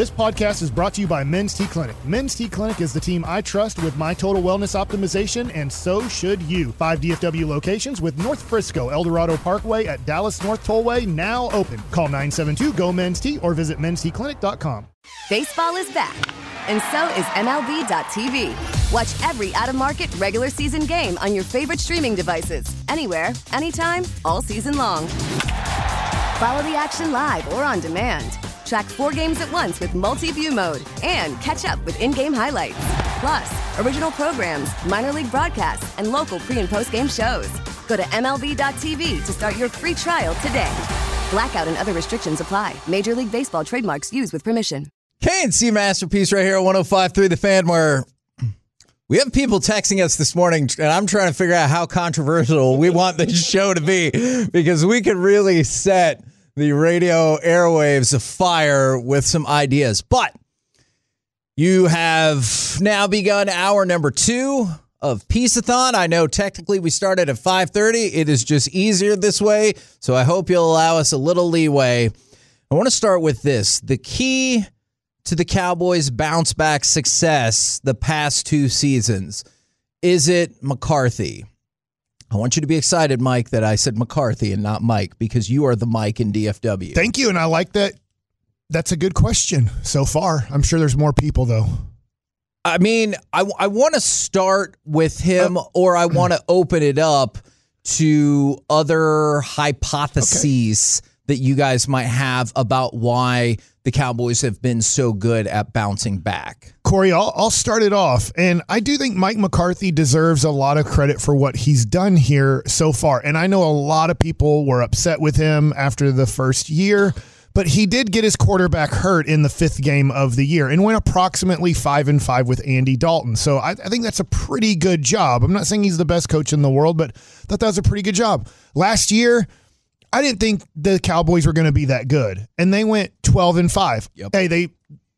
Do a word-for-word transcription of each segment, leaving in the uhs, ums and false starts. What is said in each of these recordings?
This podcast is brought to you by Men's T Clinic. Men's T Clinic is the team I trust with my total wellness optimization, and so should you. Five D F W locations with North Frisco, Eldorado Parkway at Dallas North Tollway now open. Call nine seven two, G O, MEN'S T or visit men's t clinic dot com. Baseball is back, and so is M L B dot T V. Watch every out-of-market regular season game on your favorite streaming devices. Anywhere, anytime, all season long. Follow the action live or on demand. Track four games at once with multi-view mode and catch up with in-game highlights. Plus, original programs, minor league broadcasts, and local pre- and post-game shows. Go to M L B dot T V to start your free trial today. Blackout and other restrictions apply. Major League Baseball trademarks used with permission. K and C Masterpiece right here at one oh five point three The Fan, where we have people texting us this morning, and I'm trying to figure out how controversial we want this show to be, because we could really set the radio airwaves afire with some ideas. But you have now begun hour number two of Peace-a-thon. I know technically we started at five thirty. It is just easier this way, so I hope you'll allow us a little leeway. I want to start with this. The key to the Cowboys' bounce-back success the past two seasons, is it McCarthy? I want you to be excited, Mike, that I said McCarthy and not Mike, because you are the Mike in D F W. Thank you, and I like that. That's a good question so far. I'm sure there's more people, though. I mean, I, I want to start with him, uh, or I want to open it up to other hypotheses okay. that you guys might have about why the Cowboys have been so good at bouncing back. Corey, I'll, I'll start it off. And I do think Mike McCarthy deserves a lot of credit for what he's done here so far. And I know a lot of people were upset with him after the first year, but he did get his quarterback hurt in the fifth game of the year and went approximately five and five with Andy Dalton. So I, I think that's a pretty good job. I'm not saying he's the best coach in the world, but I thought that was a pretty good job. Last year, I didn't think the Cowboys were going to be that good, and they went twelve and five. Yep. Hey, they,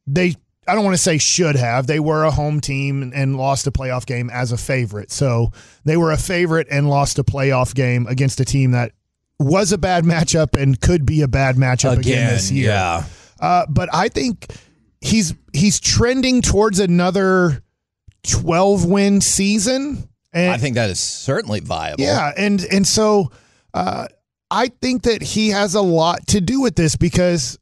they, I don't want to say should have. They were a home team and, and lost a playoff game as a favorite. So they were a favorite and lost a playoff game against a team that was a bad matchup and could be a bad matchup again, again this year. Yeah. Uh, but I think he's, he's trending towards another twelve win season. And I think that is certainly viable. Yeah. And, and so, uh, I think that he has a lot to do with this, because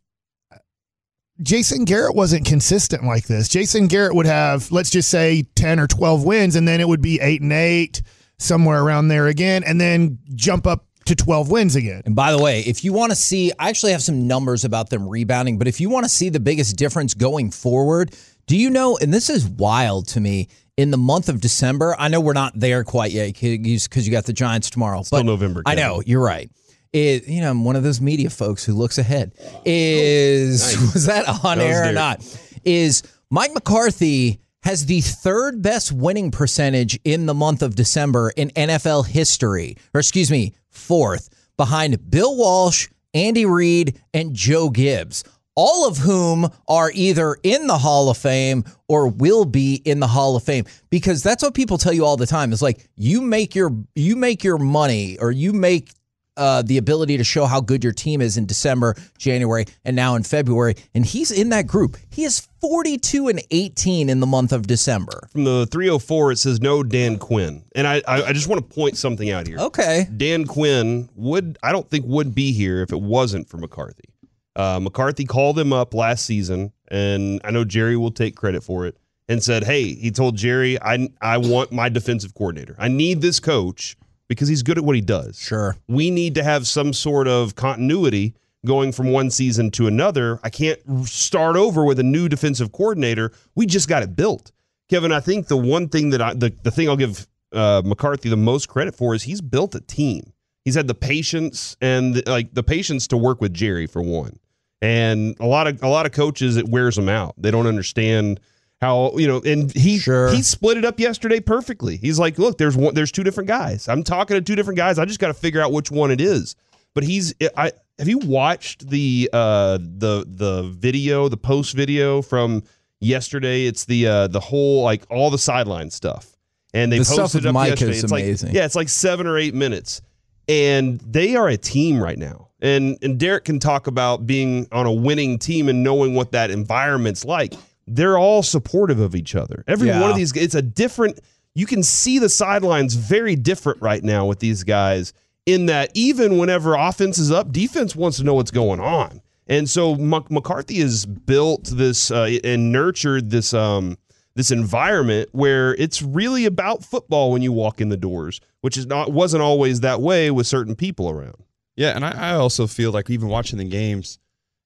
Jason Garrett wasn't consistent like this. Jason Garrett would have, let's just say, ten or twelve wins, and then it would be eight and eight, somewhere around there again, and then jump up to twelve wins again. And by the way, if you want to see, I actually have some numbers about them rebounding, but if you want to see the biggest difference going forward, do you know, and this is wild to me, in the month of December, I know we're not there quite yet because you got the Giants tomorrow. It's but still November. Kevin. I know, you're right. It, you know, I'm one of those media folks who looks ahead. Is nice. Was that on that air or not? Is Mike McCarthy has the third best winning percentage in the month of December in N F L history, or excuse me, fourth, behind Bill Walsh, Andy Reid, and Joe Gibbs, all of whom are either in the Hall of Fame or will be in the Hall of Fame. Because that's what people tell you all the time. It's like you make your you make your money, or you make Uh, the ability to show how good your team is in December, January, and now in February. And he's in that group. He is forty-two and eighteen in the month of December. From the three oh four, it says no Dan Quinn. And I, I just want to point something out here. Okay. Dan Quinn would, I don't think would be here if it wasn't for McCarthy. Uh, McCarthy called him up last season, and I know Jerry will take credit for it, and said, hey, he told Jerry, I, I want my defensive coordinator. I need this coach, because he's good at what he does. Sure. We need to have some sort of continuity going from one season to another. I can't start over with a new defensive coordinator. We just got it built. Kevin, I think the one thing that I, the, the thing I'll give uh, McCarthy the most credit for is he's built a team. He's had the patience and the, like the patience to work with Jerry, for one. And a lot of, a lot of coaches, it wears them out. They don't understand how, you know, and he sure. he split it up yesterday perfectly. He's like, look, there's one, there's two different guys. I'm talking to two different guys. I just got to figure out which one it is. But he's, I have you watched the uh, the the video, the post video from yesterday? It's the uh, the whole like all the sideline stuff, and they the posted stuff with up Mike yesterday. Is it's amazing. Like yeah, it's like seven or eight minutes, and they are a team right now. And and Derek can talk about being on a winning team and knowing what that environment's like. They're all supportive of each other. Every yeah. one of these, it's a different, you can see the sidelines very different right now with these guys, in that even whenever offense is up, defense wants to know what's going on. And so Mc- McCarthy has built this uh, and nurtured this um, this environment where it's really about football when you walk in the doors, which is not wasn't always that way with certain people around. Yeah, and I, I also feel like even watching the games,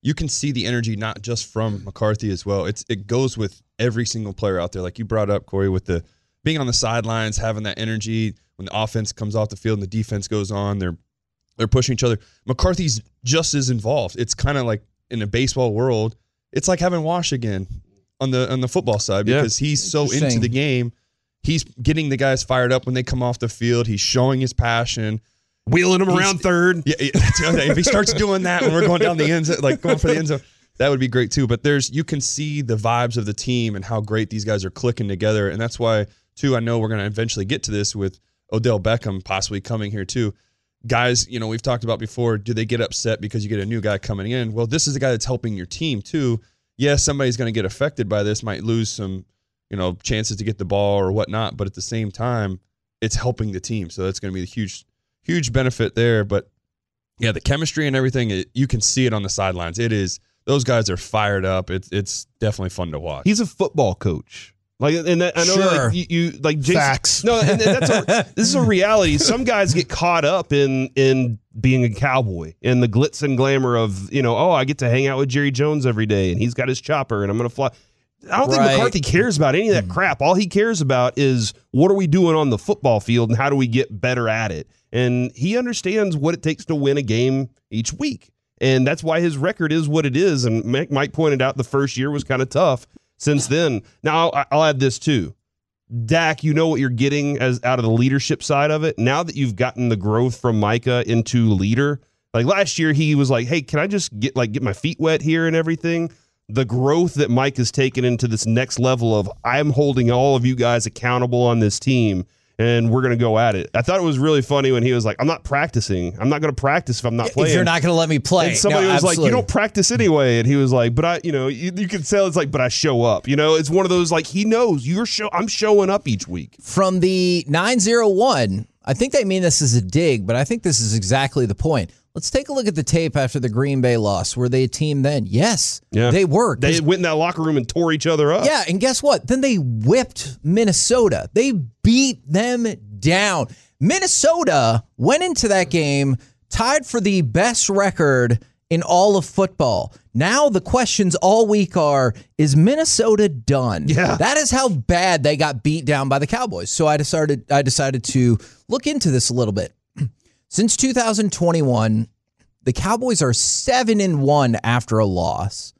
you can see the energy not just from McCarthy as well. It's it goes with every single player out there. Like you brought up, Corey, with the being on the sidelines, having that energy when the offense comes off the field and the defense goes on, they're they're pushing each other. McCarthy's just as involved. It's kind of like in a baseball world, it's like having Wash again on the on the football side because yeah. he's so into the game. He's getting the guys fired up when they come off the field. He's showing his passion. Wheeling him around He's, third. Yeah, if he starts doing that when we're going down the end zone, like going for the end zone, that would be great too. But there's you can see the vibes of the team and how great these guys are clicking together. And that's why, too, I know we're going to eventually get to this with Odell Beckham possibly coming here too. Guys, you know, we've talked about before, do they get upset because you get a new guy coming in? Well, this is a guy that's helping your team too. Yeah, somebody's going to get affected by this, might lose some, you know, chances to get the ball or whatnot. But at the same time, it's helping the team. So that's going to be the huge... Huge benefit there, but yeah, the chemistry and everything, it, you can see it on the sidelines. It is, those guys are fired up. It's it's definitely fun to watch. He's a football coach. Like, and that, I know sure. like, you, you, like Jason, facts. No, and, and that's a, this is a reality. Some guys get caught up in in being a cowboy and the glitz and glamour of, you know, oh, I get to hang out with Jerry Jones every day and he's got his chopper and I'm going to fly. I don't right. think McCarthy cares about any of that crap. All he cares about is what are we doing on the football field and how do we get better at it? And he understands what it takes to win a game each week. And that's why his record is what it is. And Mike pointed out the first year was kind of tough since then. Now, I'll add this too. Dak, you know what you're getting as out of the leadership side of it. Now that you've gotten the growth from Micah into leader, like last year he was like, hey, can I just get like get my feet wet here and everything? The growth that Mike has taken into this next level of I'm holding all of you guys accountable on this team and we're going to go at it. I thought it was really funny when he was like, I'm not practicing. I'm not going to practice if I'm not playing. If you're not going to let me play. And somebody no, was absolutely. like, you don't practice anyway. And he was like, but I, you know, you, you can tell it's like, but I show up, you know, it's one of those, like he knows you're show. I'm showing up each week. From the nine oh one. I think they mean this as a dig, but I think this is exactly the point. Let's take a look at the tape after the Green Bay loss. Were they a team then? Yes, yeah. They were. They went in that locker room and tore each other up. Yeah, and guess what? Then they whipped Minnesota. They beat them down. Minnesota went into that game tied for the best record in all of football. Now the questions all week are, is Minnesota done? Yeah. That is how bad they got beat down by the Cowboys. So I decided, I decided to look into this a little bit. Since two thousand twenty-one, the Cowboys are seven and one after a loss.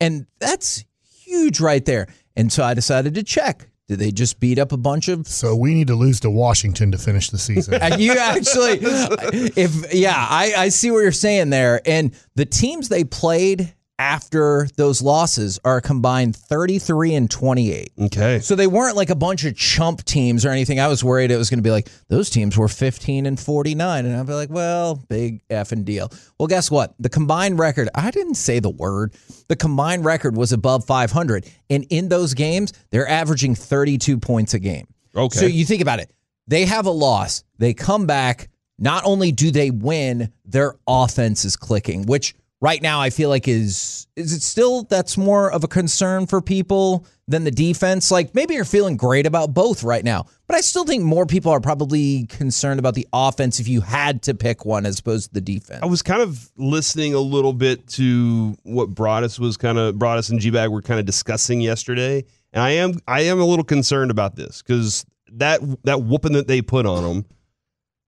And that's huge right there. And so I decided to check. Did they just beat up a bunch of... So we need to lose to Washington to finish the season. You actually... if Yeah, I, I see what you're saying there. And the teams they played after those losses are combined thirty-three and twenty-eight. Okay. So they weren't like a bunch of chump teams or anything. I was worried it was going to be like, those teams were fifteen and forty-nine. And I'd be like, well, big effing deal. Well, guess what? The combined record, I didn't say the word. The combined record was above five hundred. And in those games, they're averaging thirty-two points a game. Okay. So you think about it. They have a loss. They come back. Not only do they win, their offense is clicking, which... Right now, I feel like is is it still that's more of a concern for people than the defense? Like, maybe you're feeling great about both right now, but I still think more people are probably concerned about the offense if you had to pick one as opposed to the defense. I was kind of listening a little bit to what Broadus was kind of Broadus and G-Bag were kind of discussing yesterday, and I am I am a little concerned about this because that that whooping that they put on them,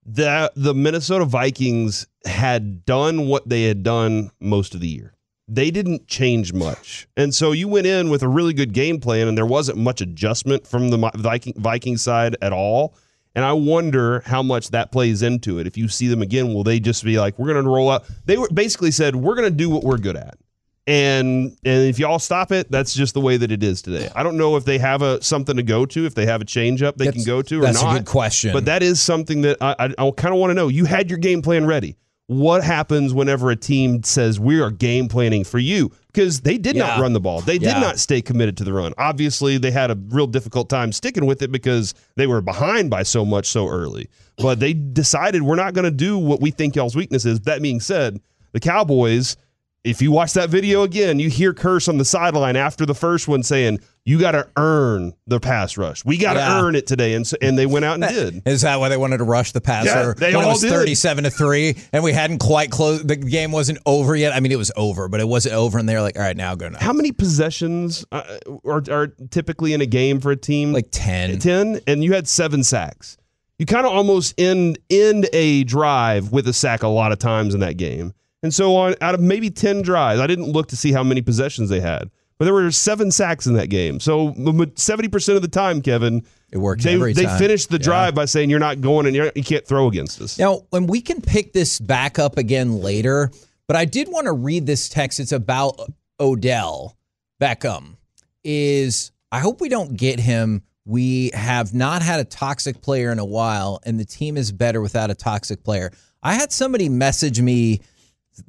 that the Minnesota Vikings had done what they had done most of the year. They didn't change much. And so you went in with a really good game plan, and there wasn't much adjustment from the Viking, Viking side at all. And I wonder how much that plays into it. If you see them again, will they just be like, we're going to roll out? They were basically said, we're going to do what we're good at. And and if y'all stop it, that's just the way that it is today. I don't know if they have a something to go to, if they have a change-up they that's, can go to or that's not. That's a good question. But that is something that I, I, I kind of want to know. You had your game plan ready. what happens whenever a team says we are game planning for you? Because they did yeah. not run the ball. They yeah. did not stay committed to the run. Obviously, they had a real difficult time sticking with it because they were behind by so much so early. But they decided we're not going to do what we think y'all's weakness is. That being said, the Cowboys, if you watch that video again, you hear Curse on the sideline after the first one saying, you got to earn the pass rush. We got to yeah. earn it today. And so, and they went out and did. Is that why they wanted to rush the passer? Yeah, they when all it was did. thirty-seven to three, and we hadn't quite closed. The game wasn't over yet. I mean, it was over, but it wasn't over. And they were like, all right, now go now. How many possessions uh, are, are typically in a game for a team? Like ten. ten? And you had seven sacks. You kind of almost end, end a drive with a sack a lot of times in that game. And so on, out of maybe ten drives, I didn't look to see how many possessions they had. But there were seven sacks in that game. So seventy percent of the time, Kevin, it worked they, every they time. finished the drive yeah. by saying you're not going and you're, you can't throw against us. Now, and we can pick this back up again later, but I did want to read this text. It's about Odell Beckham. Is I hope we don't get him. We have not had a toxic player in a while, and the team is better without a toxic player. I had somebody message me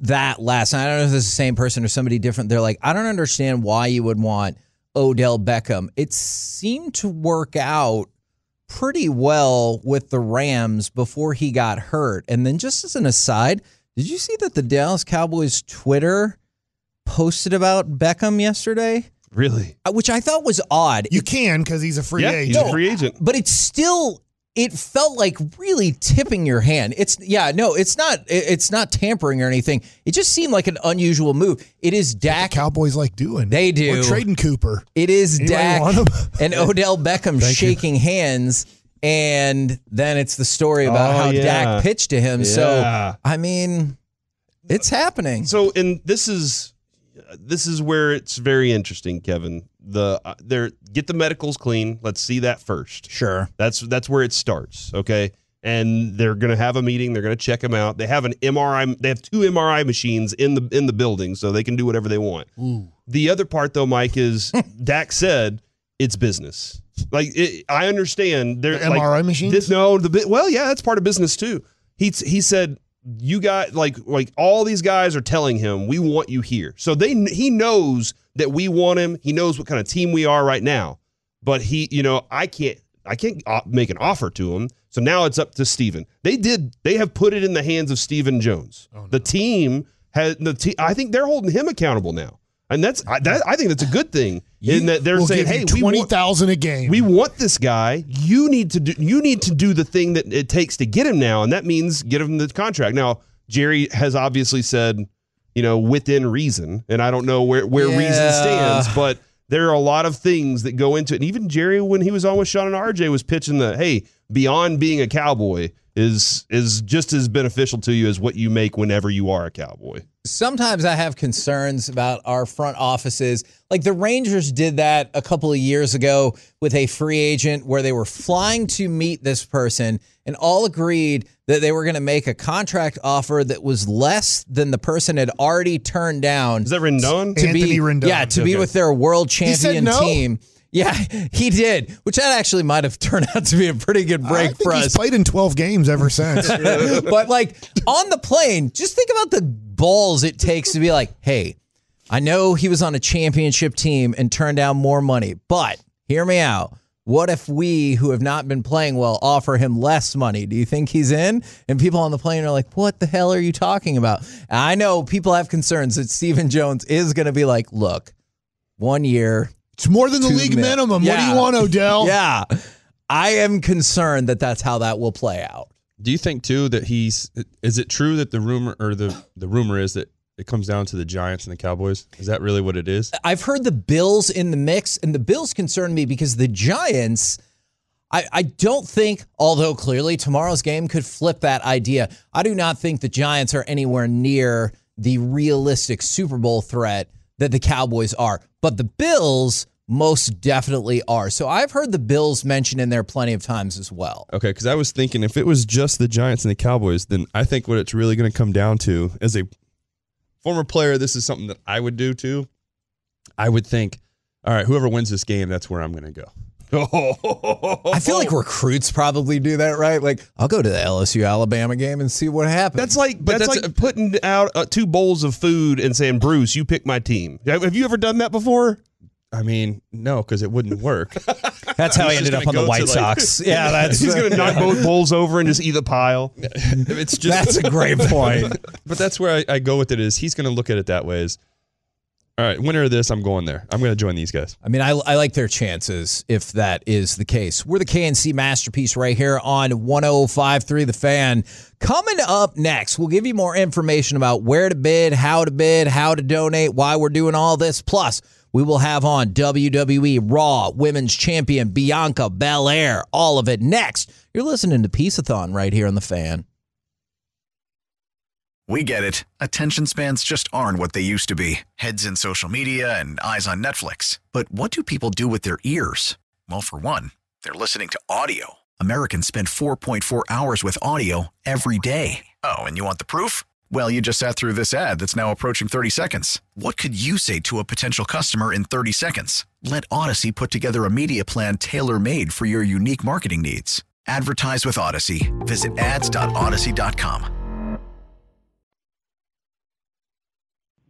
that last night. I don't know if it's the same person or somebody different. They're like, I don't understand why you would want Odell Beckham. It seemed to work out pretty well with the Rams before he got hurt. And then just as an aside, did you see that the Dallas Cowboys Twitter posted about Beckham yesterday? Really? Which I thought was odd. You it, can because he's a free yeah, agent. He's no, a free agent. But it's still... It felt like really tipping your hand. It's yeah, no, it's not. It's not tampering or anything. It just seemed like an unusual move. It is Dak. The Cowboys like doing. They do. We're trading Cooper. It is Anybody Dak and Odell Beckham shaking you. hands, and then it's the story about oh, how yeah. Dak pitched to him. Yeah. So I mean, it's happening. So and this is this is where it's very interesting, Kevin. The uh, there get the medicals clean. Let's see that first. Sure, that's that's where it starts. Okay, and they're gonna have a meeting. They're gonna check them out. They have an M R I. They have two M R I machines in the in the building, so they can do whatever they want. Ooh. The other part, though, Mike, is Dak said it's business. Like it, I understand there the M R I like, machines. This, no, the well, yeah, that's part of business too. He he said. You got like like all these guys are telling him we want you here. So they he knows that we want him. He knows what kind of team we are right now. But he, you know, I can't I can't make an offer to him. So now it's up to Steven. They did they have put it in the hands of Steven Jones. Oh, no. The team has the te- I think they're holding him accountable now. And that's I, that, I think that's a good thing you in that they're saying, "Hey, twenty thousand a game. We want this guy. You need to do. You need to do the thing that it takes to get him now, and that means get him the contract." Now, Jerry has obviously said, you know, within reason, and I don't know where where yeah. reason stands, but there are a lot of things that go into it. And even Jerry, when he was on with Sean and R J, was pitching the, "Hey, beyond being a Cowboy is is just as beneficial to you as what you make whenever you are a Cowboy." Sometimes I have concerns about our front offices. Like the Rangers did that a couple of years ago with a free agent where they were flying to meet this person and all agreed that they were going to make a contract offer that was less than the person had already turned down. Is that Rendon? To Anthony be, Rendon. Yeah, to okay. be with their world champion no. team. Yeah, he did, which that actually might have turned out to be a pretty good break I think for he's us. He's played in twelve games ever since. But like on the plane, just think about the balls it takes to be like, "Hey, I know he was on a championship team and turned down more money, but hear me out. What if we, who have not been playing well, offer him less money? Do you think he's in?" And people on the plane are like, "What the hell are you talking about?" And I know people have concerns that Stephen Jones is going to be like, "Look, one year. It's more than the league minimum. Yeah. What do you want, Odell?" Yeah. I am concerned that that's how that will play out. Do you think, too, that he's – is it true that the rumor – or the, the rumor is that it comes down to the Giants and the Cowboys? Is that really what it is? I've heard the Bills in the mix, and the Bills concern me because the Giants – I, I don't think, although clearly tomorrow's game could flip that idea, I do not think the Giants are anywhere near the realistic Super Bowl threat that the Cowboys are. But the Bills most definitely are. So I've heard the Bills mentioned in there plenty of times as well. Okay, because I was thinking if it was just the Giants and the Cowboys, then I think what it's really going to come down to, as a former player, this is something that I would do too. I would think, all right, whoever wins this game, that's where I'm going to go. I feel like recruits probably do that, right? Like, I'll go to the L S U Alabama game and see what happens. That's like, but that's, that's like a, putting out uh, two bowls of food and saying, Bruce, you pick my team. Have you ever done that before? I mean, no, because it wouldn't work. That's how he ended up on the White Sox. Like, yeah, that's he's going to knock both bowls over and just eat the pile. It's just that's a great point. But that's where I, I go with it is he's going to look at it that way is, all right, winner of this, I'm going there. I'm going to join these guys. I mean, I, I like their chances if that is the case. We're the K N C Masterpiece right here on one oh five point three The Fan. Coming up next, we'll give you more information about where to bid, how to bid, how to donate, why we're doing all this. Plus, we will have on W W E Raw Women's Champion Bianca Belair. All of it next. You're listening to Peace-a-thon right here on The Fan. We get it. Attention spans just aren't what they used to be. Heads in social media and eyes on Netflix. But what do people do with their ears? Well, for one, they're listening to audio. Americans spend four point four hours with audio every day. Oh, and you want the proof? Well, you just sat through this ad that's now approaching thirty seconds. What could you say to a potential customer in thirty seconds? Let Odyssey put together a media plan tailor-made for your unique marketing needs. Advertise with Odyssey. Visit ads dot odyssey dot com.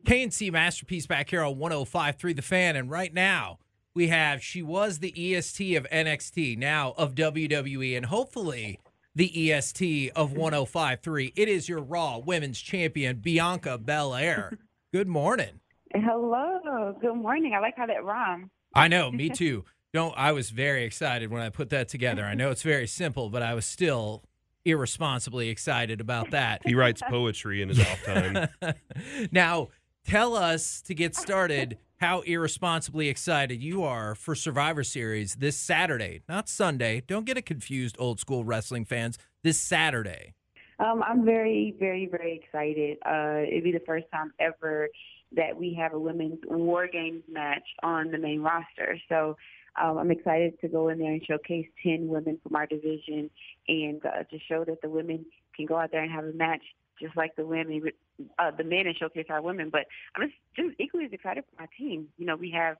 K N C Masterpiece back here on one oh five point three The Fan, and right now we have she was the E S T of N X T, now of W W E, and hopefully the E S T of one oh five point three. It is your Raw Women's Champion, Bianca Belair. Good morning. Hello. Good morning. I like how that rhymed. I know. Me too. Don't. I was very excited when I put that together. I know it's very simple, but I was still irresponsibly excited about that. He writes poetry in his off time. Now, tell us, to get started, how irresponsibly excited you are for Survivor Series this Saturday, not Sunday. Don't get it confused, old school wrestling fans, this Saturday. Um, I'm very, very, very excited. Uh, it'd be the first time ever that we have a women's War Games match on the main roster. So um, I'm excited to go in there and showcase ten women from our division and uh, to show that the women can go out there and have a match just like the women, uh, the men, and showcase our women. But I'm just, just equally as excited for my team. You know, we have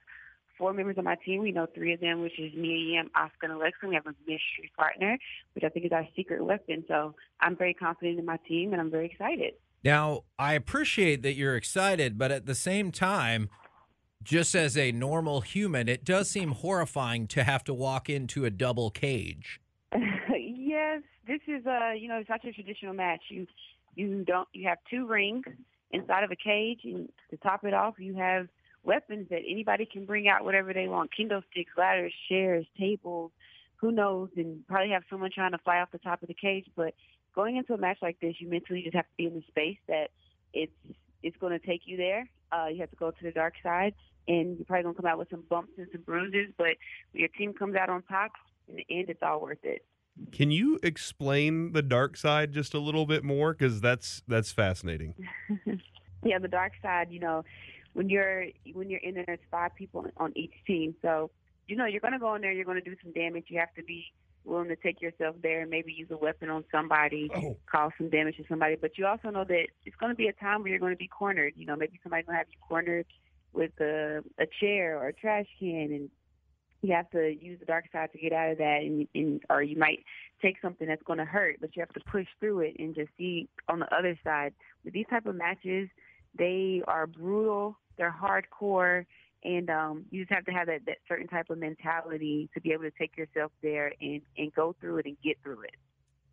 four members on my team. We know three of them, which is me, Yam, Asuka, and Alexa. We have a mystery partner, which I think is our secret weapon. So I'm very confident in my team, and I'm very excited. Now, I appreciate that you're excited, but at the same time, just as a normal human, it does seem horrifying to have to walk into a double cage. Yes, this is, uh, you know, it's not your traditional match. You You don't. You have two rings inside of a cage, and to top it off, you have weapons that anybody can bring out, whatever they want: kendo sticks, ladders, chairs, tables. Who knows? And probably have someone trying to fly off the top of the cage. But going into a match like this, you mentally just have to be in the space that it's it's going to take you there. Uh, you have to go to the dark side, and you're probably going to come out with some bumps and some bruises. But when your team comes out on top, in the end, it's all worth it. Can you explain the dark side just a little bit more? Because that's that's fascinating. Yeah, the dark side. You know, when you're when you're in there, it's five people on each team. So you know you're going to go in there. You're going to do some damage. You have to be willing to take yourself there and maybe use a weapon on somebody, oh. cause some damage to somebody. But you also know that it's going to be a time where you're going to be cornered. You know, maybe somebody's going to have you cornered with a, a chair or a trash can, and you have to use the dark side to get out of that, and, and or you might take something that's going to hurt, but you have to push through it and just see on the other side. With these type of matches, they are brutal, they're hardcore, and um, you just have to have that, that certain type of mentality to be able to take yourself there and, and go through it and get through it.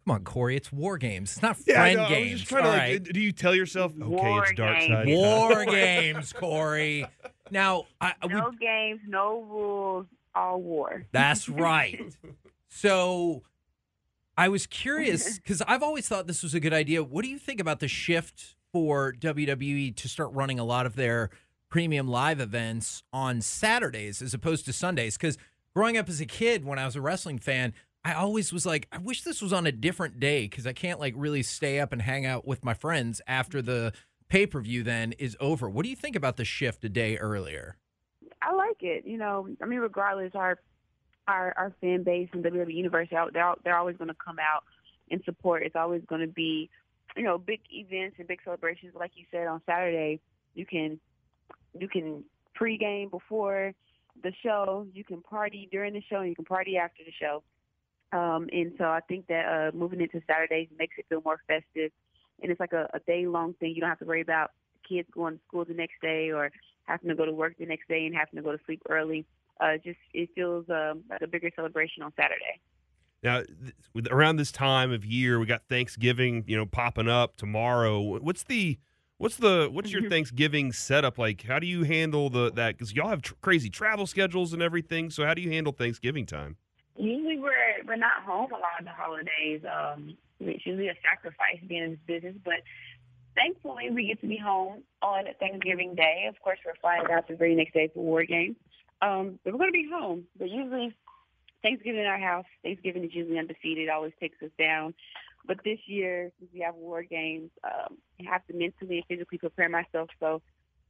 Come on, Corey. It's War Games. It's not friend yeah, games. Just trying to, like, right. Do you tell yourself, okay, war it's dark games. Side? War games, Corey. Now, I, no we... games, no rules. All war. That's right. So I was curious because I've always thought this was a good idea. What do you think about the shift for W W E to start running a lot of their premium live events on Saturdays as opposed to Sundays? Because growing up as a kid, when I was a wrestling fan, I always was like, I wish this was on a different day because I can't like really stay up and hang out with my friends after the pay-per-view then is over. What do you think about the shift a day earlier? I like it, you know. I mean, regardless, our our, our fan base and W W E Universe, they're, they're always going to come out and support. It's always going to be, you know, big events and big celebrations. Like you said, on Saturday, you can you can pregame before the show. You can party during the show, and you can party after the show. Um, and so I think that uh, moving into Saturdays makes it feel more festive. And it's like a, a day-long thing. You don't have to worry about kids going to school the next day or having to go to work the next day and having to go to sleep early. Uh, just it feels um, like a bigger celebration on Saturday. Now, th- with, around this time of year, we got Thanksgiving, you know, popping up tomorrow. What's the what's the what's your Thanksgiving setup like? How do you handle the that? Because y'all have tr- crazy travel schedules and everything. So how do you handle Thanksgiving time? Usually we're we're not home a lot of the holidays. Um, it's usually a sacrifice being in this business, but thankfully we get to be home on Thanksgiving Day. Of course, we're flying out the very next day for War Games. Um, but we're going to be home. But usually Thanksgiving in our house, Thanksgiving is usually undefeated, always takes us down. But this year, since we have War Games, um, I have to mentally and physically prepare myself. So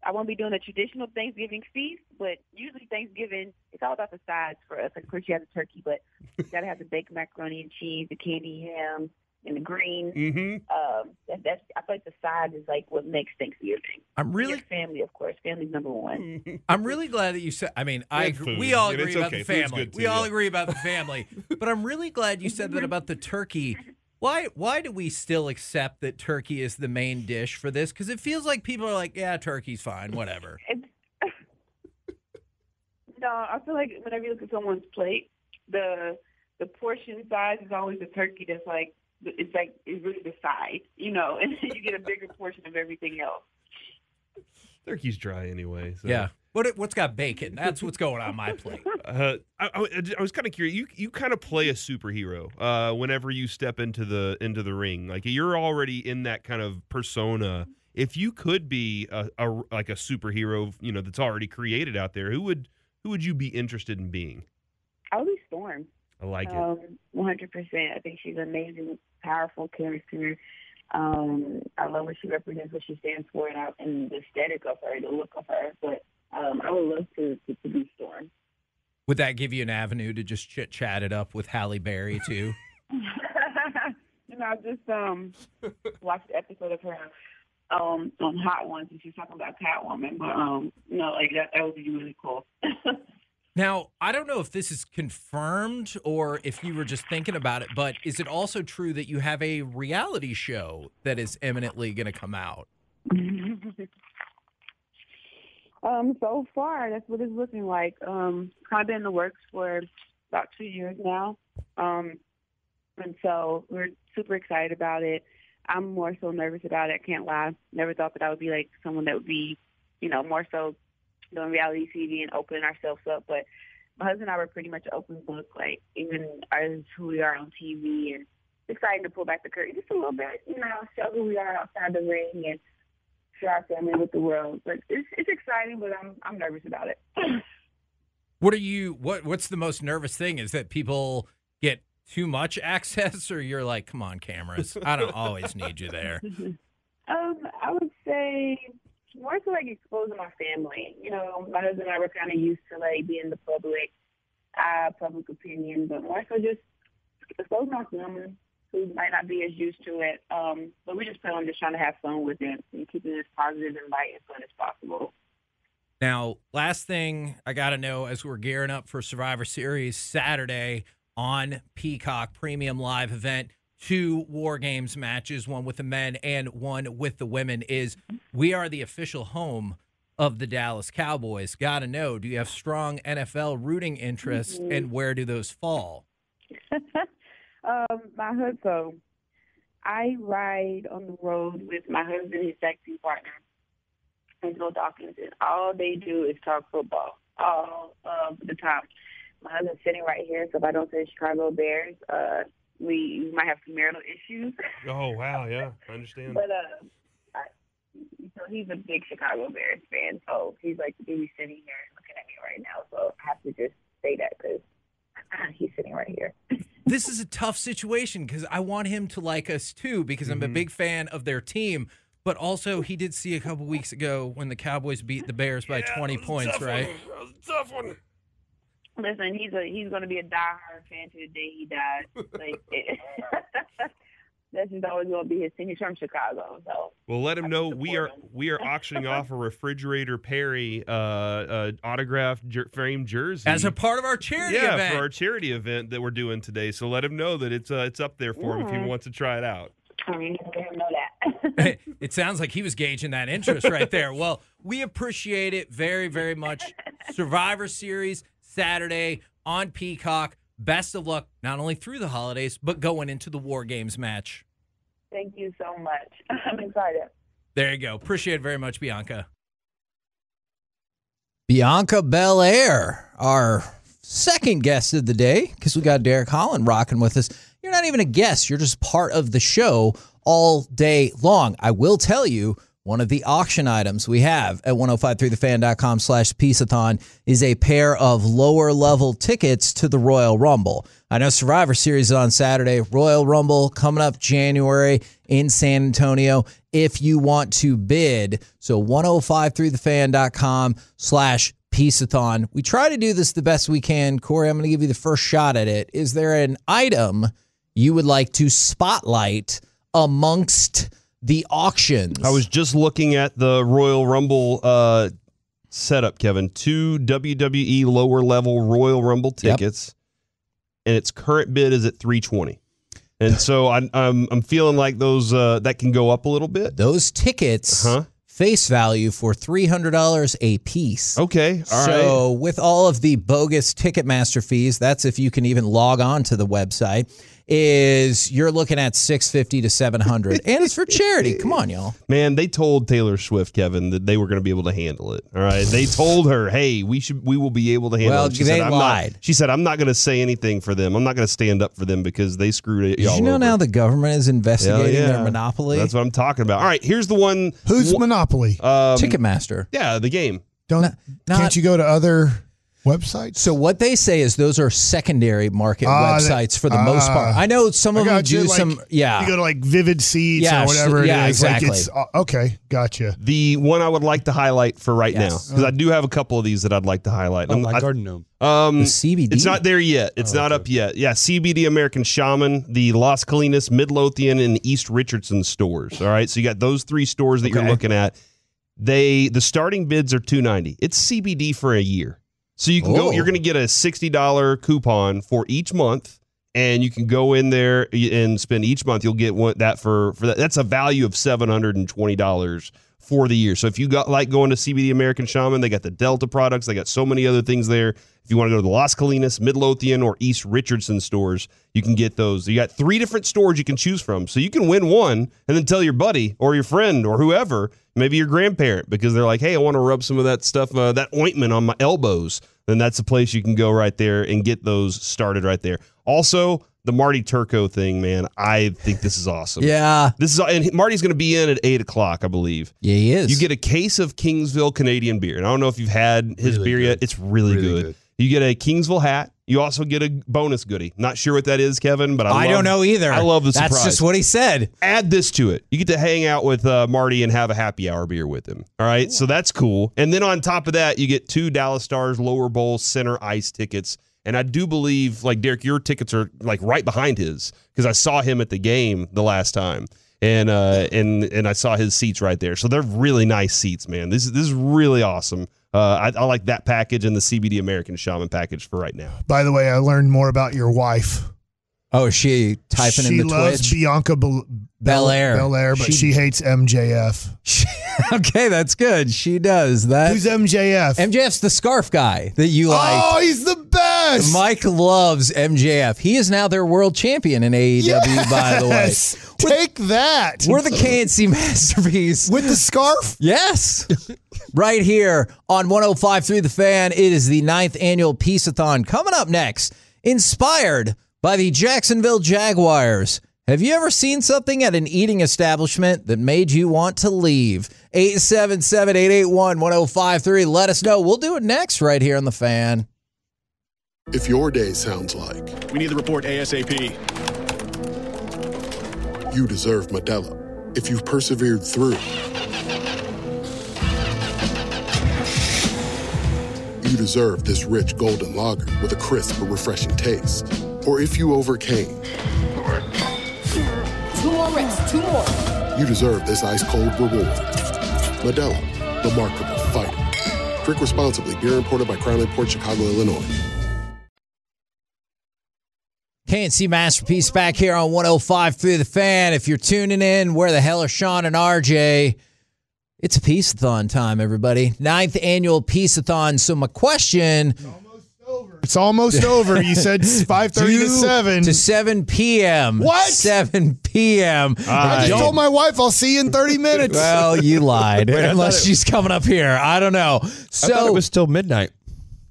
I won't be doing a traditional Thanksgiving feast, but usually Thanksgiving, it's all about the sides for us. Like, of course, you have the turkey, but you got to have the baked macaroni and cheese, the candy ham, and the greens. Mm-hmm. Um, that, that's, I feel like the side is like what makes Thanksgiving. I'm really Your family, of course. Family's number one. I'm really glad that you said. I mean, I agree, we all agree about the family. We all agree about the family. But I'm really glad you said that about the turkey. Why? Why do we still accept that turkey is the main dish for this? Because it feels like people are like, yeah, turkey's fine, whatever. No, I feel like whenever you look at someone's plate, the the portion size is always the turkey that's like. It's like it's really the side, you know, and you get a bigger portion of everything else. Turkey's dry anyway. So. Yeah. What what's got bacon? That's what's going on my plate. Uh, I, I, I was kind of curious. You you kind of play a superhero uh, whenever you step into the into the ring. Like you're already in that kind of persona. If you could be a, a like a superhero, you know, that's already created out there, who would who would you be interested in being? I would be Storm. I like it. Um, one hundred percent. I think she's an amazing, powerful character. Um, I love what she represents, what she stands for, and, I, and the aesthetic of her, the look of her. But um, I would love to, to, to be Storm. Would that give you an avenue to just chit-chat it up with Halle Berry, too? You know, I just um, watched an episode of her um, on Hot Ones, and she was talking about Catwoman. But, um, you know, like that, that would be really cool. Now, I don't know if this is confirmed or if you were just thinking about it, but is it also true that you have a reality show that is imminently going to come out? um, so far, that's what it's looking like. Um, I've been in the works for about two years now, um, and so we're super excited about it. I'm more so nervous about it. I can't lie. Never thought that I would be like someone that would be, you know, more so doing reality T V and opening ourselves up, but my husband and I were pretty much open book, like even as who we are on T V, and deciding to pull back the curtain just a little bit, you know, show who we are outside the ring and show our family with the world. But it's it's exciting, but I'm I'm nervous about it. What are you? What what's the most nervous thing? Is that people get too much access, or you're like, come on, cameras, I don't always need you there. um, I would say. More so like exposing my family. You know, my husband and I were kind of used to like being the public, uh, public opinion, but more so just exposing my family who might not be as used to it. Um, but we just plan on just trying to have fun with it and keeping it as positive and light and fun as possible. Now, last thing I got to know as we're gearing up for Survivor Series Saturday on Peacock Premium Live event. Two War Games matches, one with the men and one with the women, is we are the official home of the Dallas Cowboys. Got to know, do you have strong N F L rooting interests, mm-hmm. and where do those fall? um, my hood, so I ride on the road with my husband, his taxi partner, and Bill Dawkins, and all they do is talk football all of the time. My husband's sitting right here, so if I don't say Chicago Bears, uh, We might have some marital issues. Oh, wow, yeah, I understand. But uh, I, so he's a big Chicago Bears fan, so he's like, he's sitting here looking at me right now, so I have to just say that because he's sitting right here. This is a tough situation because I want him to like us too because mm-hmm. I'm a big fan of their team, but also he did see a couple weeks ago when the Cowboys beat the Bears by yeah, twenty points, right? That was a tough one. Listen, he's a, he's going to be a diehard fan to the day he dies. Like, That's just always going to be his thing. He's from Chicago, so. Well, let him know we are him. we are auctioning off a Refrigerator Perry uh, uh, autographed jer- framed jersey as a part of our charity yeah, event. Yeah, for our charity event that we're doing today. So let him know that it's uh, it's up there for yeah. him if he wants to try it out. I mean, let him know that. Hey, it sounds like he was gauging that interest right there. Well, we appreciate it very, very much. Survivor Series Saturday on Peacock. Best of luck, not only through the holidays, but going into the War Games match. Thank you so much. I'm excited. There you go. Appreciate it very much, Bianca. Bianca Belair, our second guest of the day, because we got Derek Holland rocking with us. You're not even a guest. You're just part of the show all day long. I will tell you, one of the auction items we have at ten fifty-three the fan dot com slash Peace-a-thon is a pair of lower-level tickets to the Royal Rumble. I know Survivor Series is on Saturday. Royal Rumble coming up January in San Antonio if you want to bid. So ten fifty-three the fan dot com slash Peace-a-thon. We try to do this the best we can. Corey, I'm going to give you the first shot at it. Is there an item you would like to spotlight amongst the auctions? I was just looking at the Royal Rumble uh, setup, Kevin. Two W W E lower level Royal Rumble tickets, yep. and its current bid is at three twenty. And so I'm I'm, I'm feeling like those uh, that can go up a little bit. Those tickets, uh-huh. face value for three hundred dollars a piece. Okay, all so right. So with all of the bogus Ticketmaster fees, that's if you can even log on to the website. Is you're looking at six fifty to seven hundred, and it's for charity. Come on, y'all. Man, they told Taylor Swift, Kevin, that they were going to be able to handle it. All right, they told her, "Hey, we should, we will be able to handle well, it." She they said, I'm lied. Not, she said, "I'm not going to say anything for them. I'm not going to stand up for them because they screwed it." Did y'all you know over. Now the government is investigating yeah. their monopoly. That's what I'm talking about. All right, here's the one. Who's wh- monopoly? Um, Ticketmaster. Yeah, the game. Don't not, not, can't you go to other websites? So what they say is those are secondary market uh, websites that, for the uh, most part. I know some of them do you, like, some, yeah. You go to like Vivid Seats yeah, or whatever so, yeah, it is. Exactly. Like it's, uh, okay, gotcha. The one I would like to highlight for right yes. now, because uh, I do have a couple of these that I'd like to highlight. Oh, my garden gnome. Um, the C B D? It's not there yet. It's oh, not okay. up yet. Yeah, C B D American Shaman, the Las Colinas, Midlothian, and East Richardson stores. All right, so you got those three stores that okay. you're looking at. They The starting bids are two ninety. It's C B D for a year. So you can oh. go, you're going to get a sixty dollars coupon for each month, and you can go in there and spend each month. You'll get one that for, for that. That's a value of seven hundred twenty dollars for the year. So if you got like going to C B D American Shaman, they got the Delta products. They got so many other things there. If you want to go to the Las Colinas, Midlothian, or East Richardson stores, you can get those. You got three different stores you can choose from. So you can win one and then tell your buddy or your friend or whoever, maybe your grandparent, because they're like, hey, I want to rub some of that stuff, uh, that ointment on my elbows. Then that's a place you can go right there and get those started right there. Also, the Marty Turco thing, man, I think this is awesome. Yeah. This is, and Marty's going to be in at eight o'clock, I believe. Yeah, he is. You get a case of Kingsville Canadian beer. And I don't know if you've had his really beer good. Yet. It's really, really good. good. You get a Kingsville hat. You also get a bonus goodie. Not sure what that is, Kevin, but I, I love, don't know either. I love the surprise. That's just what he said. Add this to it. You get to hang out with uh, Marty and have a happy hour beer with him. All right, ooh. So that's cool. And then on top of that, you get two Dallas Stars Lower Bowl Center Ice tickets. And I do believe, like, Derek, your tickets are, like, right behind his because I saw him at the game the last time. And uh, and and I saw his seats right there. So they're really nice seats, man. This is, this is really awesome. Uh, I, I like that package and the C B D American Shaman package for right now. By the way, I learned more about your wife. Oh, is she typing she in the Twitch? She loves Bianca Bel- Belair. Belair, but she, she hates M J F. She, okay, that's good. She does that. Who's M J F? M J F's the scarf guy that you like. Oh, he's the best. Mike loves M J F. He is now their world champion in A E W, yes! by the way. Take we're, that. We're the K N C masterpiece. With the scarf? Yes. Right here on one oh five point three The Fan. It is the ninth annual Peace-a-thon. Coming up next, inspired by the Jacksonville Jaguars. Have you ever seen something at an eating establishment that made you want to leave? eight seven seven, eight eight one, one oh five three. Let us know. We'll do it next right here on The Fan. If your day sounds like... We need the report ASAP. You deserve Modelo. If you've persevered through... You deserve this rich golden lager with a crisp but refreshing taste. Or if you overcame. Two more reps, two more. You deserve this ice cold reward. Modelo, the mark of a fighter. Drink responsibly. Beer imported by Crown Import, Chicago, Illinois. K and C Masterpiece back here on one oh five through the Fan. If you're tuning in, where the hell are Sean and R J? It's Peace-a-thon time, everybody. Ninth annual Peace-a-thon. So my question... It's almost over. You said five thirty to seven. To seven p.m. What? seven p.m. Right. I just told my wife I'll see you in thirty minutes. Well, you lied. Wait, unless she's was... coming up here. I don't know. So I thought it was still midnight.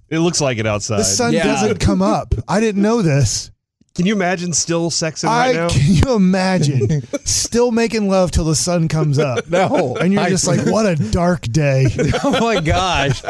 It looks like it outside. The sun yeah. doesn't come up. I didn't know this. Can you imagine still sexing I, right now? Can you imagine still making love till the sun comes up? No. And you're I, just like, what a dark day. Oh, my gosh.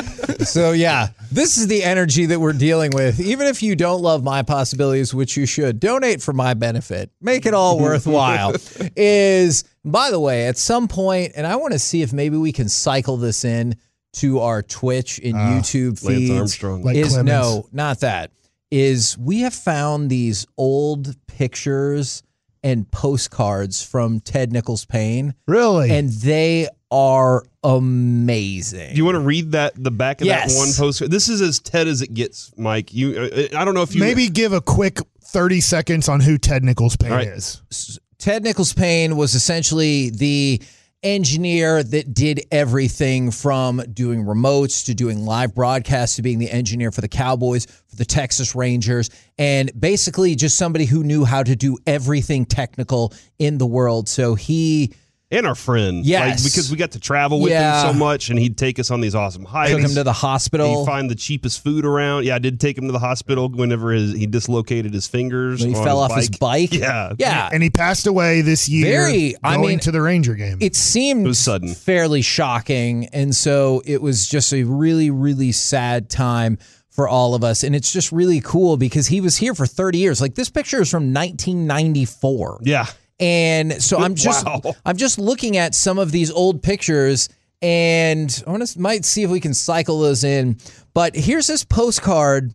So, yeah, this is the energy that we're dealing with. Even if you don't love My Possibilities, which you should, donate for my benefit. Make it all worthwhile. Is, by the way, at some point, and I want to see if maybe we can cycle this in to our Twitch and uh, YouTube feeds. Lance Armstrong. Like is, no, not that. Is we have found these old pictures and postcards from Ted Nichols Payne. Really? And they are amazing. You want to read that the back of yes. that one postcard? This is as Ted as it gets, Mike. You, I don't know if you... Maybe give a quick thirty seconds on who Ted Nichols Payne right. is. Ted Nichols Payne was essentially the... engineer that did everything from doing remotes to doing live broadcasts to being the engineer for the Cowboys, for the Texas Rangers, and basically just somebody who knew how to do everything technical in the world. So he... And our friend. Yes. Like, because we got to travel with yeah. him so much, and he'd take us on these awesome hikes. Took him to the hospital. He'd find the cheapest food around. Yeah, I did take him to the hospital whenever his, he dislocated his fingers. When he fell off bike. his bike. Yeah. Yeah. And he passed away this year Very, going I mean, to the Ranger game. It seemed it was sudden. fairly shocking, and so it was just a really, really sad time for all of us. And it's just really cool because he was here for thirty years. Like, this picture is from nineteen ninety-four. Yeah. And so I'm just wow. I'm just looking at some of these old pictures, and I want to might see if we can cycle those in. But here's this postcard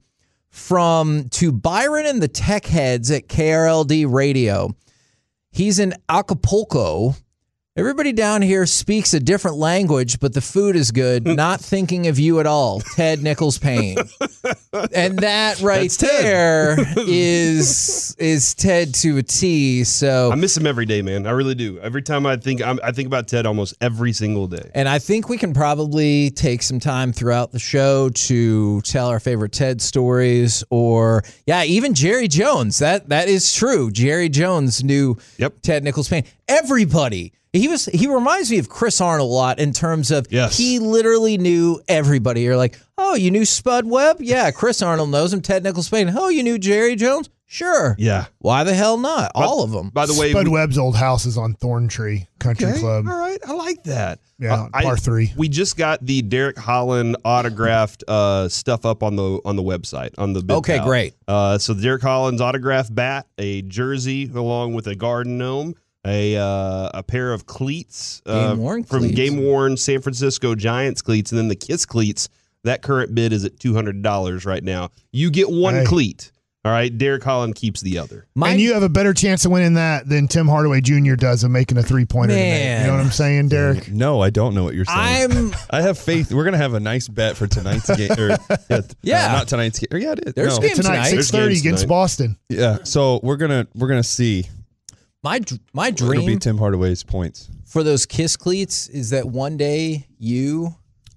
from to Byron and the Tech Heads at K R L D Radio. He's in Acapulco. Everybody down here speaks a different language, but the food is good. Not thinking of you at all, Ted Nichols Payne. And that right That's there is is Ted to a T. So I miss him every day, man. I really do. Every time I think I'm, I think about Ted almost every single day. And I think we can probably take some time throughout the show to tell our favorite Ted stories, or yeah, even Jerry Jones. That that is true. Jerry Jones knew yep. Ted Nichols Payne. Everybody. He was. He reminds me of Chris Arnold a lot in terms of yes. he literally knew everybody. You're like, oh, you knew Spud Webb? Yeah, Chris Arnold knows him. Ted Nichols Payne. Oh, you knew Jerry Jones? Sure. Yeah. Why the hell not? But, all of them. By the way, Spud we, Webb's old house is on Thorntree Country okay, Club. All right, I like that. Yeah, uh, par I, three. We just got the Derek Holland autographed uh, stuff up on the on the website on the. Okay, pal. great. Uh, so Derek Holland's autographed bat, a jersey, along with a garden gnome. A uh, a pair of cleats uh, from cleats. game-worn San Francisco Giants cleats, and then the Kiss cleats. That current bid is at two hundred dollars right now. You get one hey. cleat. All right, Derek Holland keeps the other. My, and you have a better chance of winning that than Tim Hardaway Junior does of making a three-pointer tonight. You know what I'm saying, Derek? No, I don't know what you're saying. I'm, I have faith. We're going to have a nice bet for tonight's game. Or, yeah. yeah. Uh, not tonight's game. Yeah, it is. There's no. game tonight. six thirty against Boston. Yeah, so we're going to we're gonna see. My my dream It'll be Tim Hardaway's points. For those Kiss cleats is that one day you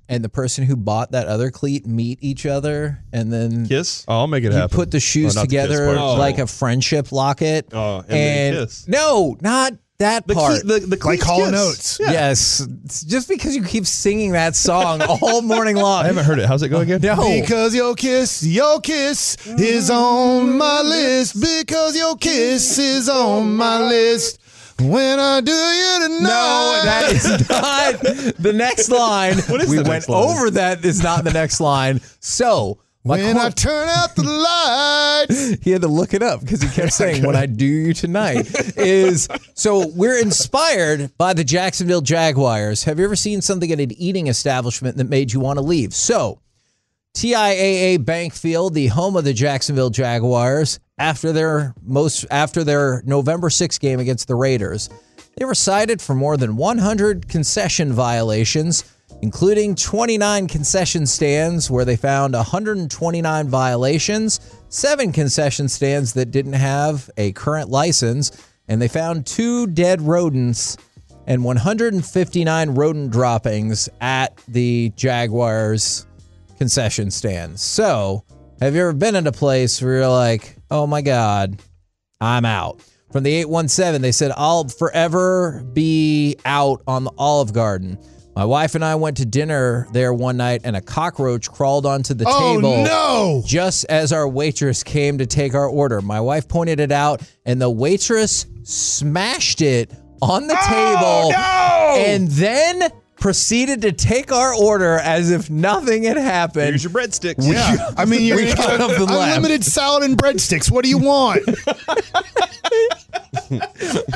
and the person who bought that other cleat meet each other and then kiss. Oh, I'll make it you happen. You put the shoes oh, together the part, like no. a friendship locket. Oh, and, and then kiss. No, not that the part. Key, the the like Hall and Oates. Yeah. Yes, it's just because you keep singing that song all morning long. I haven't heard it. How's it go again? No, because your kiss, your kiss is on my list. Because your kiss is on my list. When I do you tonight. No, that is not the next line. What is we the next went line? Over that is not the next line. So. Like, when I turn out the lights. He had to look it up because he kept saying, "When I do you tonight." is So we're inspired by the Jacksonville Jaguars. Have you ever seen something at an eating establishment that made you want to leave? So T I A A Bank Field, the home of the Jacksonville Jaguars, after their most after their November sixth game against the Raiders, They were cited for more than one hundred concession violations, including twenty-nine concession stands where they found one hundred twenty-nine violations, seven concession stands that didn't have a current license, and they found two dead rodents and one hundred fifty-nine rodent droppings at the Jaguars concession stands. So, have you ever been in a place where you're like, oh my God, I'm out? From the eight one seven, they said, I'll forever be out on the Olive Garden. My wife and I went to dinner there one night, and a cockroach crawled onto the oh, table no. just as our waitress came to take our order. My wife pointed it out, and the waitress smashed it on the oh, table no. and then proceeded to take our order as if nothing had happened. Here's your breadsticks. We, yeah. I mean, you're got unlimited salad and breadsticks. What do you want?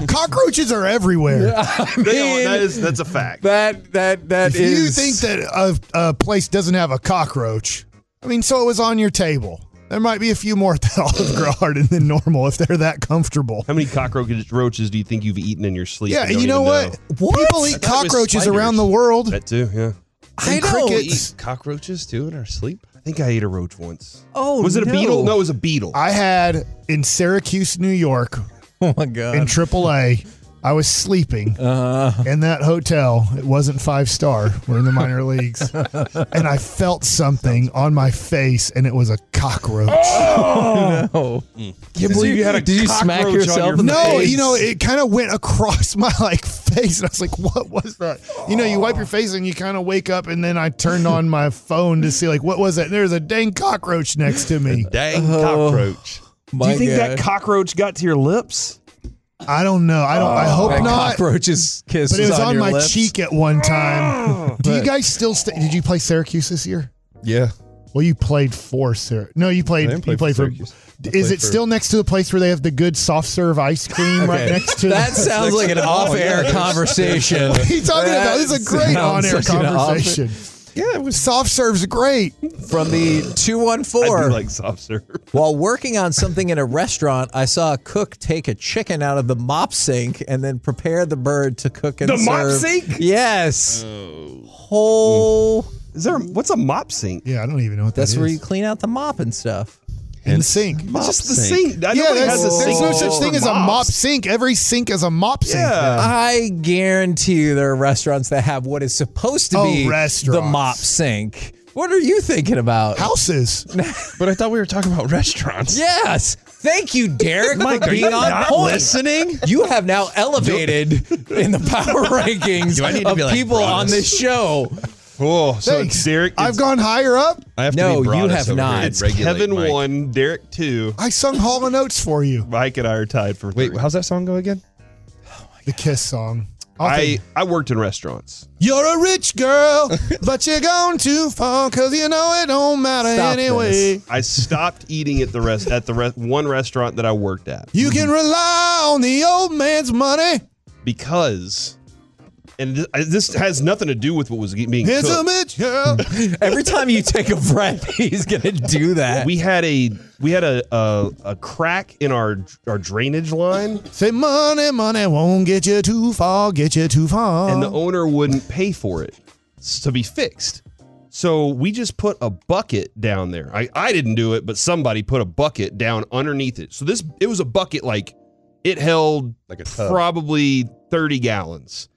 Cockroaches are everywhere. I mean, they, that is, that's a fact. That that that if is. You think that a, a place doesn't have a cockroach? I mean, so it was on your table. There might be a few more at the Olive Garden than normal if they're that comfortable. How many cockroaches do you think you've eaten in your sleep? Yeah, you, you know what? Know? What? People eat cockroaches around the world. That too, yeah. I and know. We eat cockroaches too in our sleep? I think I ate a roach once. Oh, was it no. a beetle? No, it was a beetle. I had in Syracuse, New York. Oh my God. In triple A, I was sleeping uh, in that hotel. It wasn't five star. We're in the minor leagues. And I felt something on my face, and it was a cockroach. Oh, no. Mm. Can't believe you, you had a did cockroach. Did you smack yourself your in the no, face? No, you know, it kind of went across my like face, and I was like, what was that? Oh. You know, you wipe your face, and you kind of wake up, and then I turned on my phone to see, like, what was that? And there's a dang cockroach next to me. A dang oh. cockroach. My Do you think God. that cockroach got to your lips? I don't know. I don't. Oh, I hope that not. Cockroaches kiss. But it was on, on your my lips. cheek at one time. Do you guys still? St- did you play Syracuse this year? Yeah. Well, you played for Syracuse. No, you played. You played, played for. Syracuse. Is it for... still next to the place where they have the good soft serve ice cream okay. right next to? That sounds like an off-air conversation. What are you talking that about? This is a great on-air conversation. Yeah, it was soft serve's great. From the two one four. I do like soft serve. While working on something in a restaurant, I saw a cook take a chicken out of the mop sink and then prepare the bird to cook and the serve. The mop sink? Yes. Oh. Whole. Is there? What's a mop sink? Yeah, I don't even know what that That's is. That's where you clean out the mop and stuff. And the sink. It's just the sink. sink. I yeah, there's, has a sink. There's no such thing as a mop sink. Every sink is a mop yeah. sink. Now. I guarantee you there are restaurants that have what is supposed to oh, be the mop sink. What are you thinking about? Houses. But I thought we were talking about restaurants. Yes. Thank you, Derek, Mike, for being on point. Listening? You have now elevated in the power rankings of like people Broadus? on this show. Oh, so Thanks. it's Derek. It's, I've gone higher up. I have no, to be you have not. It's Kevin Mike. one, Derek two. I sung Hall and Oates for you. Mike and I are tied for. Wait, three. How's that song go again? Oh my the God. Kiss song. I'll I think. I worked in restaurants. You're a rich girl, but you're gone too far because you know it don't matter Stop anyway. This. I stopped eating at the rest at the re- one restaurant that I worked at. You can rely on the old man's money because. And this has nothing to do with what was being cooked. Every time you take a breath, he's gonna do that. We had a we had a a, a crack in our our drainage line. Say money, money won't get you too far, get you too far. And the owner wouldn't pay for it to be fixed. So we just put a bucket down there. I, I didn't do it, but somebody put a bucket down underneath it. So this it was a bucket like it held like a tub. Probably thirty gallons.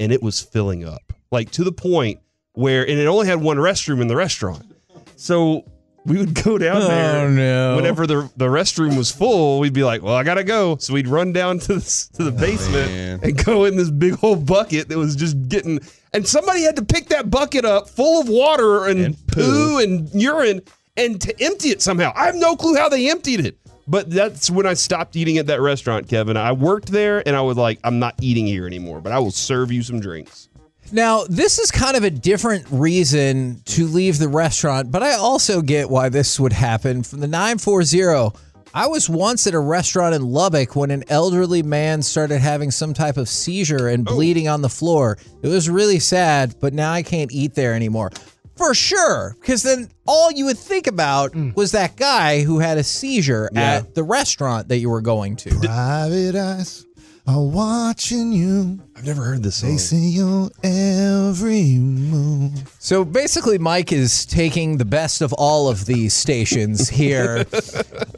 And it was filling up, like to the point where, and it only had one restroom in the restaurant. So we would go down oh, there. No. Whenever the, the restroom was full, we'd be like, well, I got to go. So we'd run down to the, to the oh, basement man. and go in this big old bucket that was just getting, and somebody had to pick that bucket up full of water and, and poo. poo and urine and to empty it somehow. I have no clue how they emptied it. But that's when I stopped eating at that restaurant, Kevin. I worked there, and I was like, I'm not eating here anymore, but I will serve you some drinks. Now, this is kind of a different reason to leave the restaurant, but I also get why this would happen. From the nine four zero, I was once at a restaurant in Lubbock when an elderly man started having some type of seizure and bleeding oh. on the floor. It was really sad, but now I can't eat there anymore. For sure, because then all you would think about mm. was that guy who had a seizure yeah. at the restaurant that you were going to. Private eyes, are watching you. I've never heard this song. They see your every move. So basically, Mike is taking the best of all of these stations here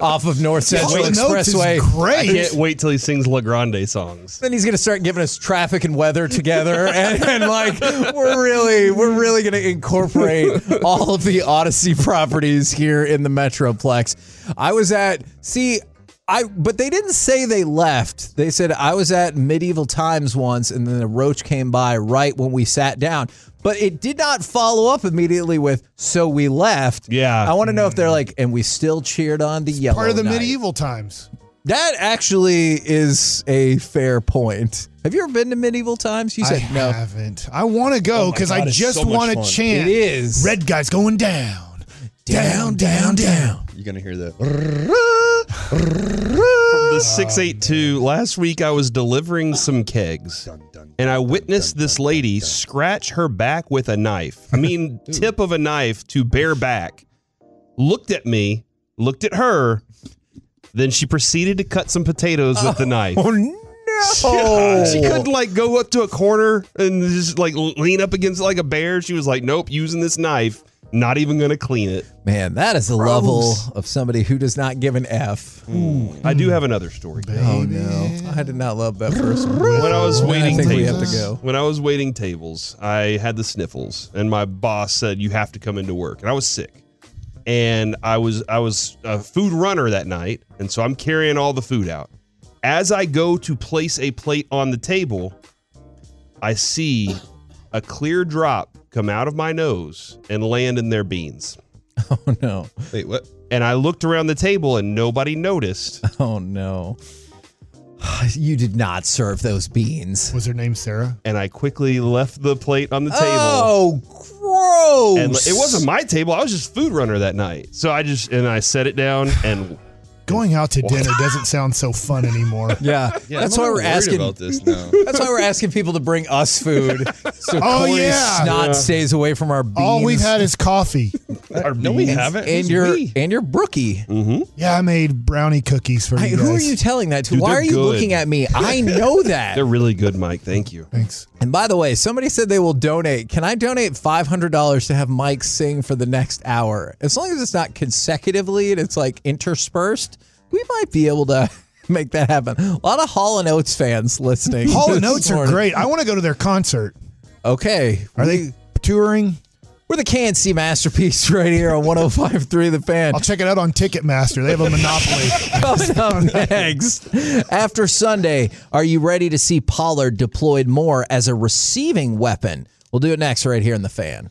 off of North Central wait, Expressway. Great. I can't wait till he sings La Grande songs. Then he's going to start giving us traffic and weather together, and, and like we're really, we're really going to incorporate all of the Odyssey properties here in the Metroplex. I was at see. I but they didn't say they left. They said I was at Medieval Times once, and then a roach came by right when we sat down. But it did not follow up immediately with "so we left." Yeah, I want to know if they're like, and we still cheered on the it's yellow. Part of the night. Medieval Times. That actually is a fair point. Have you ever been to Medieval Times? You said I no. I haven't. I want to go because oh I just so want to chant. It is red guys going down, down, down, down. down. You're gonna hear that. From the six eight two, last week I was delivering some kegs, and I witnessed this lady scratch her back with a knife. I mean, tip of a knife to bare back. Looked at me, looked at her, then she proceeded to cut some potatoes with the knife. Oh, no. Yeah, she couldn't, like, go up to a corner and just, like, lean up against, like, a bear. She was like, nope, using this knife. Not even going to clean it. Man, that is the Gross. level of somebody who does not give an F. Ooh. I do have another story. Baby. Oh, no. I did not love that first one. When I was waiting I think tables, we have to go. When I was waiting tables, I had the sniffles, and my boss said, you have to come into work. And I was sick. And I was I was a food runner that night, and so I'm carrying all the food out. As I go to place a plate on the table, I see a clear drop come out of my nose and land in their beans. Oh, no. Wait, what? And I looked around the table and nobody noticed. Oh, no. You did not serve those beans. Was her name Sarah? And I quickly left the plate on the table. Oh, gross. And it wasn't my table. I was just food runner that night. So I just, and I set it down and... Going out to what? dinner doesn't sound so fun anymore. Yeah, yeah that's why we're asking. About this now. That's why we're asking people to bring us food. So oh Corey's yeah, snot yeah. stays away from our beans. All we've had is coffee. our no, beans. we haven't. And your me. and your brookie. Mm-hmm. Yeah, I made brownie cookies for I, you guys. Who are you telling that to? Dude, why are you good. looking at me? I know that they're really good, Mike. Thank you. Thanks. And by the way, somebody said they will donate. Can I donate five hundred dollars to have Mike sing for the next hour? As long as it's not consecutively and it's like interspersed. We might be able to make that happen. A lot of Hall and Oates fans listening. Hall and Oates are great. I want to go to their concert. Okay. Are we, they touring? We're the K N C masterpiece right here on one oh five point three The Fan. I'll check it out on Ticketmaster. They have a monopoly. Comes up next. After Sunday, are you ready to see Pollard deployed more as a receiving weapon? We'll do it next right here in The Fan.